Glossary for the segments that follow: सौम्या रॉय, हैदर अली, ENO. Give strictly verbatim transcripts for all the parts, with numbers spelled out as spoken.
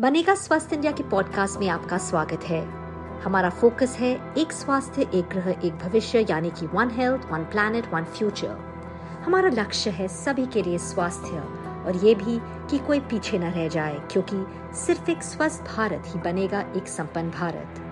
बनेगा स्वस्थ इंडिया के पॉडकास्ट में आपका स्वागत है। हमारा फोकस है एक स्वास्थ्य, एक ग्रह, एक भविष्य, यानी कि one health, one planet, one future. हमारा लक्ष्य है सभी के लिए स्वास्थ्य, और ये भी कि कोई पीछे न रह जाए, क्योंकि सिर्फ एक स्वस्थ भारत ही बनेगा एक संपन्न भारत।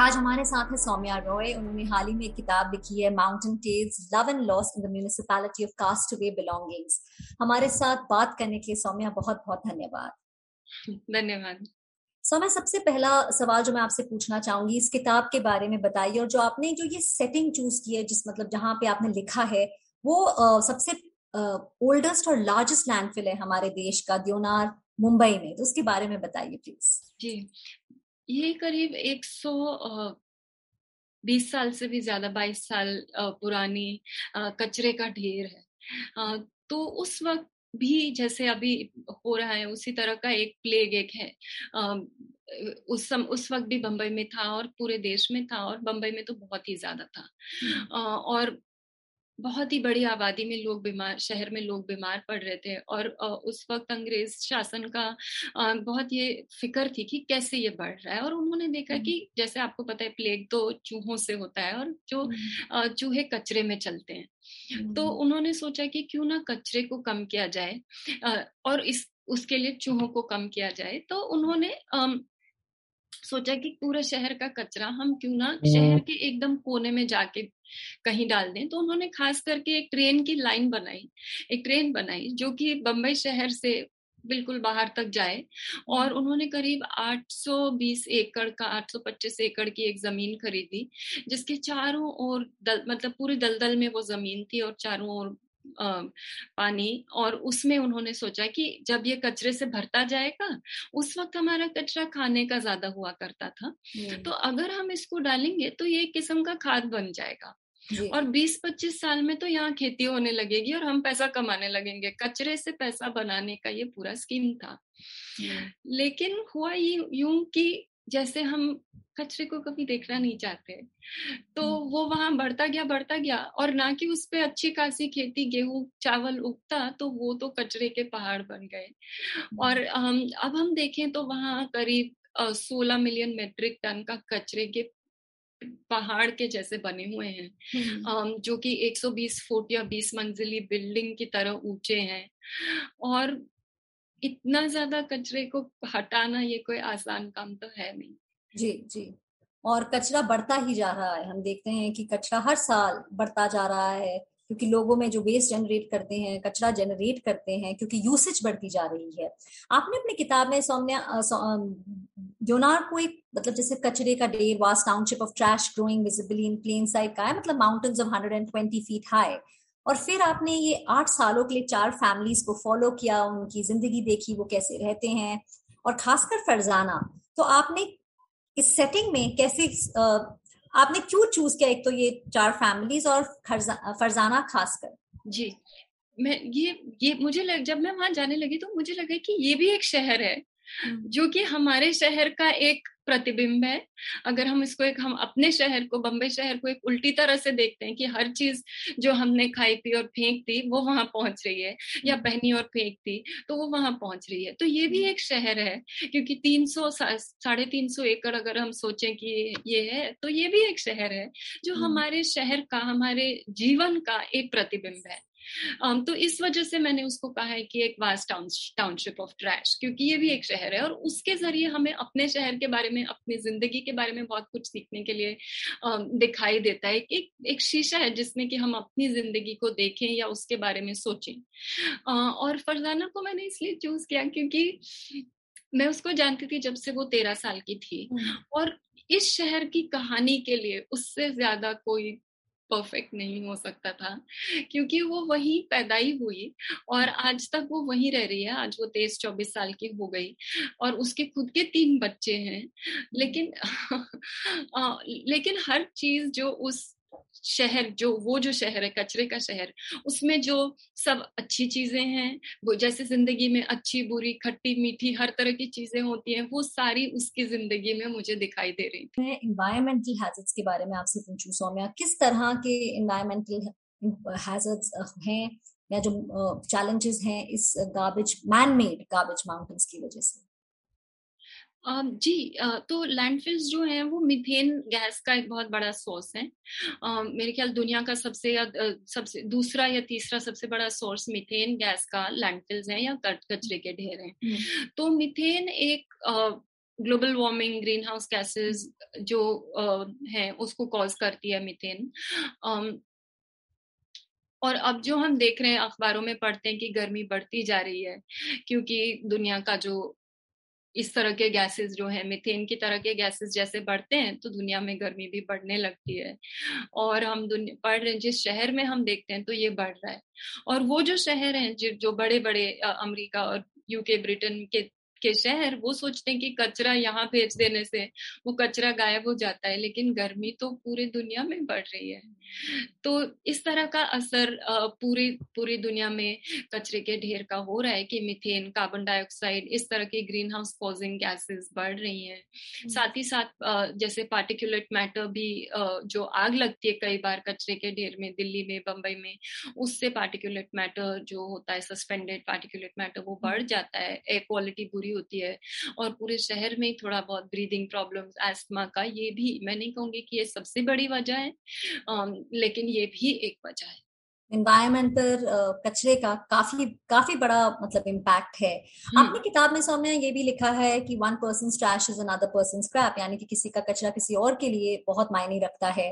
आज हमारे साथ है सौम्या रॉय। उन्होंने हाल ही में एक किताब लिखी है, mountain tales, love and loss in the municipality of castaway belongings. हमारे साथ बात करने के लिए सौम्या बहुत बहुत धन्यवाद। धन्यवाद। सो मैं सबसे पहला सवाल जो मैं आपसे पूछना चाहूंगी, इस किताब के बारे में बताइए, और जो आपने जो ये सेटिंग चूज की है, जिस मतलब जहाँ पे आपने लिखा है, वो आ, सबसे ओल्डेस्ट और लार्जेस्ट लैंडफिल है हमारे देश का, दियोनार, मुंबई में। तो उसके बारे में बताइए प्लीज। जी, ये करीब एक सौ बीस साल से भी ज्यादा, बाईस साल आ, पुरानी आ, कचरे का ढेर है। आ, तो उस वक्त भी जैसे अभी हो रहा है, उसी तरह का एक प्लेग एक है। उस सम उस वक्त भी बंबई में था और पूरे देश में था, और बंबई में तो बहुत ही ज्यादा था, और बहुत ही बड़ी आबादी में लोग बीमार, शहर में लोग बीमार पड़ रहे थे। और उस वक्त अंग्रेज शासन का बहुत ये फिक्र थी कि कैसे ये बढ़ रहा है, और उन्होंने देखा कि जैसे आपको पता है, प्लेग तो चूहों से होता है, और जो चूहे कचरे में चलते हैं। तो उन्होंने सोचा कि क्यों ना कचरे को कम किया जाए, और इस उसके लिए चूहों को कम किया जाए। तो उन्होंने सोचा कि पूरे शहर का कचरा हम क्यों ना शहर के एकदम कोने में जाके कहीं डाल दें। तो उन्होंने खास करके एक ट्रेन की लाइन बनाई, एक ट्रेन बनाई जो कि बंबई शहर से बिल्कुल बाहर तक जाए। और उन्होंने करीब आठ सौ बीस एकड़ का, आठ सौ पच्चीस एकड़ की एक जमीन खरीदी, जिसके चारों ओर दल, मतलब पूरी दलदल में वो जमीन थी, और चारों ओर पानी। और उसमें उन्होंने सोचा कि जब ये कचरे से भरता जाएगा, उस वक्त हमारा कचरा खाने का ज्यादा हुआ करता था, तो अगर हम इसको डालेंगे तो ये एक किस्म का खाद बन जाएगा, और बीस पच्चीस साल में तो यहाँ खेती होने लगेगी और हम पैसा कमाने लगेंगे। कचरे से पैसा बनाने का ये पूरा स्कीम था। लेकिन हुआ ये यूं कि जैसे हम कचरे को कभी देखना नहीं चाहते, तो वो वहां बढ़ता गया बढ़ता गया, और ना कि उस पे अच्छी खासी खेती, गेहूं, चावल उगता, तो वो तो कचरे के पहाड़ बन गए। और हम अब हम देखें तो वहां करीब सोलह मिलियन मेट्रिक टन का कचरे के पहाड़ के जैसे बने हुए हैं, जो कि एक सौ बीस फुट या बीस मंजिली बिल्डिंग की तरह ऊंचे हैं। और इतना ज्यादा कचरे को हटाना ये कोई आसान काम तो है नहीं। जी जी। और कचरा बढ़ता ही जा रहा है। हम देखते हैं कि कचरा हर साल बढ़ता जा रहा है, क्योंकि लोगों में जो वेस्ट जनरेट करते हैं, कचरा जनरेट करते हैं, क्योंकि यूसेज बढ़ती जा रही है। आपने अपनी किताब में सौम्या दियोनार को एक मतलब जैसे कचरे का ढेर, vast township of trash growing visibly in plain sight का है, मतलब माउंटेन्स ऑफ एक सौ बीस फीट हाई। और फिर आपने ये आठ सालों के लिए चार फैमिलीज को फॉलो किया, उनकी जिंदगी देखी, वो कैसे रहते हैं, और खासकर फरजाना। तो आपने इस सेटिंग में कैसे, आपने क्यों चूज किया एक तो ये चार फैमिलीज और फरजाना खासकर? जी, मैं ये ये मुझे लग, जब मैं वहां जाने लगी तो मुझे लगा कि ये भी एक शहर है, जो कि हमारे शहर का एक प्रतिबिंब है। अगर हम इसको एक, हम अपने शहर को, बम्बई शहर को एक उल्टी तरह से देखते हैं कि हर चीज जो हमने खाई पी और फेंक दी वो वहां पहुंच रही है, या पहनी और फेंक दी तो वो वहां पहुंच रही है। तो ये भी एक शहर है, क्योंकि तीन सौ साढ़े तीन सौ एकड़ अगर हम सोचें कि ये है, तो ये भी एक शहर है जो हमारे शहर का, हमारे जीवन का एक प्रतिबिंब है। Um, तो इस वजह से मैंने उसको कहा है कि एक वास्ट टाउनशिप ऑफ ट्रैश, क्योंकि ये भी एक शहर है, और उसके जरिए हमें अपने शहर के बारे में, अपनी जिंदगी के बारे में बहुत कुछ सीखने के लिए um, दिखाई देता है। एक एक शीशा है जिसमें कि हम अपनी जिंदगी को देखें या उसके बारे में सोचें। uh, और फरजाना को मैंने इसलिए चूज किया क्योंकि मैं उसको जानती थी जब से वो तेरह साल की थी, और इस शहर की कहानी के लिए उससे ज्यादा कोई परफेक्ट नहीं हो सकता था, क्योंकि वो वहीं पैदाई हुई और आज तक वो वहीं रह रही है। आज वो तेईस चौबीस साल की हो गई, और उसके खुद के तीन बच्चे हैं। लेकिन आ, लेकिन हर चीज जो उस शहर, जो वो जो शहर है, कचरे का शहर, उसमें जो सब अच्छी चीजें हैं, वो जैसे जिंदगी में अच्छी बुरी खट्टी मीठी हर तरह की चीजें होती हैं, वो सारी उसकी जिंदगी में मुझे दिखाई दे रही थी। एनवायरमेंटल हैजर्ड्स के बारे में आपसे पूछूं सौम्या, किस तरह के एनवायरमेंटल हैजर्ड्स हैं या जो चैलेंजेस हैं इस garbage man made garbage mountains की वजह से? जी, तो लैंडफिल्स जो हैं वो मीथेन गैस का एक बहुत बड़ा सोर्स है। मेरे ख्याल दुनिया का सबसे या सबसे दूसरा या तीसरा सबसे बड़ा सोर्स मीथेन गैस का लैंडफिल्स हैं या कचरे के ढेर हैं। तो मीथेन एक global warming, green house gases जो हैं उसको कॉज करती है मीथेन। और अब जो हम देख रहे हैं अखबारों में पढ़ते हैं कि गर्मी बढ़ती जा रही है क्योंकि दुनिया का जो इस तरह के गैसेस जो है मीथेन की तरह के गैसेस जैसे बढ़ते हैं तो दुनिया में गर्मी भी बढ़ने लगती है। और हम दुनिया पढ़ रहे हैं जिस शहर में हम देखते हैं तो ये बढ़ रहा है। और वो जो शहर हैं जो बड़े बड़े अमेरिका और यूके ब्रिटेन के के शहर, वो सोचते हैं कि कचरा यहाँ भेज देने से वो कचरा गायब हो जाता है, लेकिन गर्मी तो पूरी दुनिया में बढ़ रही है। तो इस तरह का असर पूरी पूरी दुनिया में कचरे के ढेर का हो रहा है कि मीथेन, कार्बन डाइऑक्साइड, इस तरह की ग्रीन हाउस कॉजिंग गैसेस बढ़ रही हैं। साथ ही साथ जैसे पार्टिकुलेट मैटर भी, जो आग लगती है कई बार कचरे के ढेर में दिल्ली में, बम्बई में, उससे पार्टिकुलेट मैटर जो होता है सस्पेंडेड पार्टिकुलेट मैटर वो बढ़ जाता है, एयर क्वालिटी बुरी होती है। और पूरे शहर में थोड़ा बहुत ब्रीदिंग प्रॉब्लम्स, एस्मा का, ये भी मैं नहीं कहूंगी कि ये सबसे बड़ी वजह है, लेकिन ये भी एक वजह है। एनवायरमेंट पर कचरे का काफी काफी बड़ा मतलब इम्पैक्ट है। आपने किताब में सौम्या ये भी लिखा है कि one person trash is another person scrap, यानी कि किसी का कचरा किसी और के लिए बहुत मायने रखता है।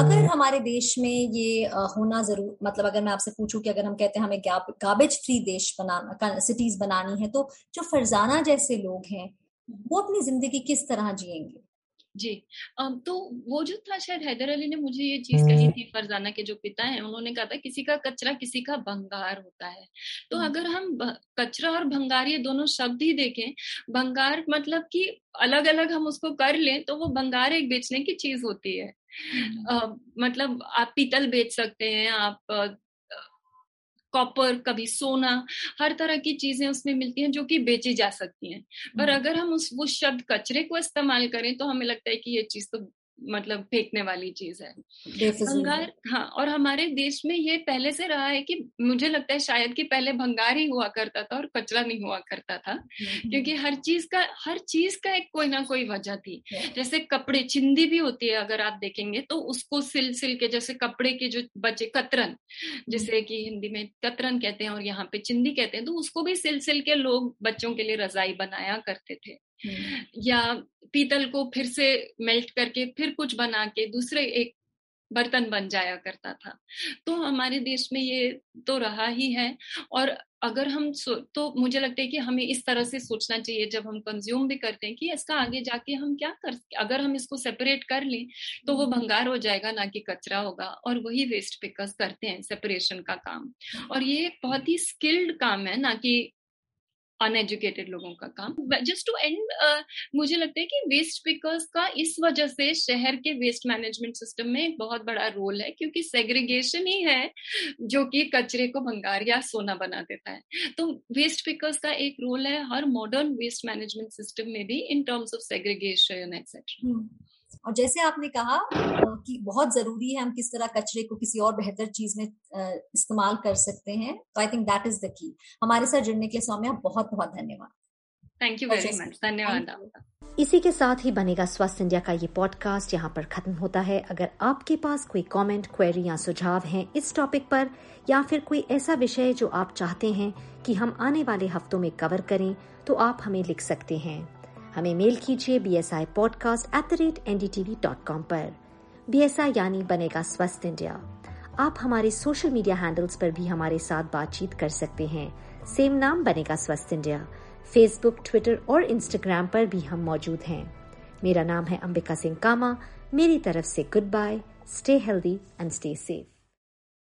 अगर हमारे देश में ये होना जरूर, मतलब अगर मैं आपसे पूछूं कि अगर हम कहते हैं हमें गार्बेज फ्री देश बनाना, सिटीज बनानी है, तो जो फरजाना जैसे लोग हैं वो अपनी जिंदगी किस तरह जिएंगे? जी, तो वो जो था, शायद हैदर अली ने मुझे ये चीज कही थी, फरजाना के जो पिता हैं उन्होंने कहा था किसी का कचरा किसी का भंगार होता है। तो अगर हम कचरा और भंगार ये दोनों शब्द ही देखें, भंगार मतलब कि अलग अलग हम उसको कर लें तो वो भंगार एक बेचने की चीज होती है। Uh, मतलब आप पीतल बेच सकते हैं, आप uh, कॉपर, कभी सोना, हर तरह की चीजें उसमें मिलती हैं जो कि बेची जा सकती हैं। पर अगर हम उस वो शब्द कचरे को इस्तेमाल करें तो हमें लगता है कि ये चीज तो मतलब फेंकने वाली चीज है, भंगार। हाँ, और हमारे देश में ये पहले से रहा है कि मुझे लगता है शायद कि पहले भंगार ही हुआ करता था और कचरा नहीं हुआ करता था, क्योंकि हर चीज का हर चीज का एक कोई ना कोई वजह थी। जैसे कपड़े, चिंदी भी होती है अगर आप देखेंगे तो उसको सिल सिल के, जैसे कपड़े के जो बचे कतरन, जैसे कि हिंदी में कतरन कहते हैं और यहाँ पे चिंदी कहते हैं, तो उसको भी सिल सिल के लोग बच्चों के लिए रजाई बनाया करते थे। या पीतल को फिर से मेल्ट करके फिर कुछ बना के दूसरे एक बर्तन बन जाया करता था। तो हमारे देश में ये तो रहा ही है। और अगर हम तो मुझे लगता है कि हमें इस तरह से सोचना चाहिए जब हम कंज्यूम भी करते हैं कि इसका आगे जाके हम क्या कर सकते। अगर हम इसको सेपरेट कर लें तो वो भंगार हो जाएगा, ना कि कचरा होगा। और वही वेस्ट पिकर्स करते हैं सेपरेशन का काम, और ये एक बहुत ही स्किल्ड काम है, ना कि अनएजुकेटेड लोगों का काम। जस्ट टू एंड, मुझे लगता है कि वेस्ट पिकर्स का इस वजह से शहर के वेस्ट मैनेजमेंट सिस्टम में एक बहुत बड़ा रोल है, क्योंकि सेग्रीगेशन ही है जो कि कचरे को भंगार या सोना बना देता है। तो वेस्ट पिकर्स का एक रोल है हर मॉडर्न वेस्ट मैनेजमेंट सिस्टम में भी, in terms of segregation etcetera. और जैसे आपने कहा कि बहुत जरूरी है हम किस तरह कचरे को किसी और बेहतर चीज में इस्तेमाल कर सकते हैं, तो I think that is the key. हमारे साथ जुड़ने के लिए सौम्या बहुत बहुत धन्यवाद। थैंक यू वेरी मच, धन्यवाद। इसी के साथ ही बनेगा स्वस्थ इंडिया का ये पॉडकास्ट यहाँ पर खत्म होता है। अगर आपके पास कोई कमेंट, क्वेरी या सुझाव हैं इस टॉपिक पर, या फिर कोई ऐसा विषय जो आप चाहते हैं कि हम आने वाले हफ्तों में कवर करें, तो आप हमें लिख सकते हैं। हमें मेल कीजिए B S I podcast at the rate N D T V dot com पर। बी एस आई यानी बनेगा स्वस्थ इंडिया। आप हमारे सोशल मीडिया हैंडल्स पर भी हमारे साथ बातचीत कर सकते हैं, सेम नाम बनेगा स्वस्थ इंडिया। फेसबुक, ट्विटर और इंस्टाग्राम पर भी हम मौजूद हैं। मेरा नाम है अंबिका सिंह कामा। मेरी तरफ से good bye, stay healthy and stay safe.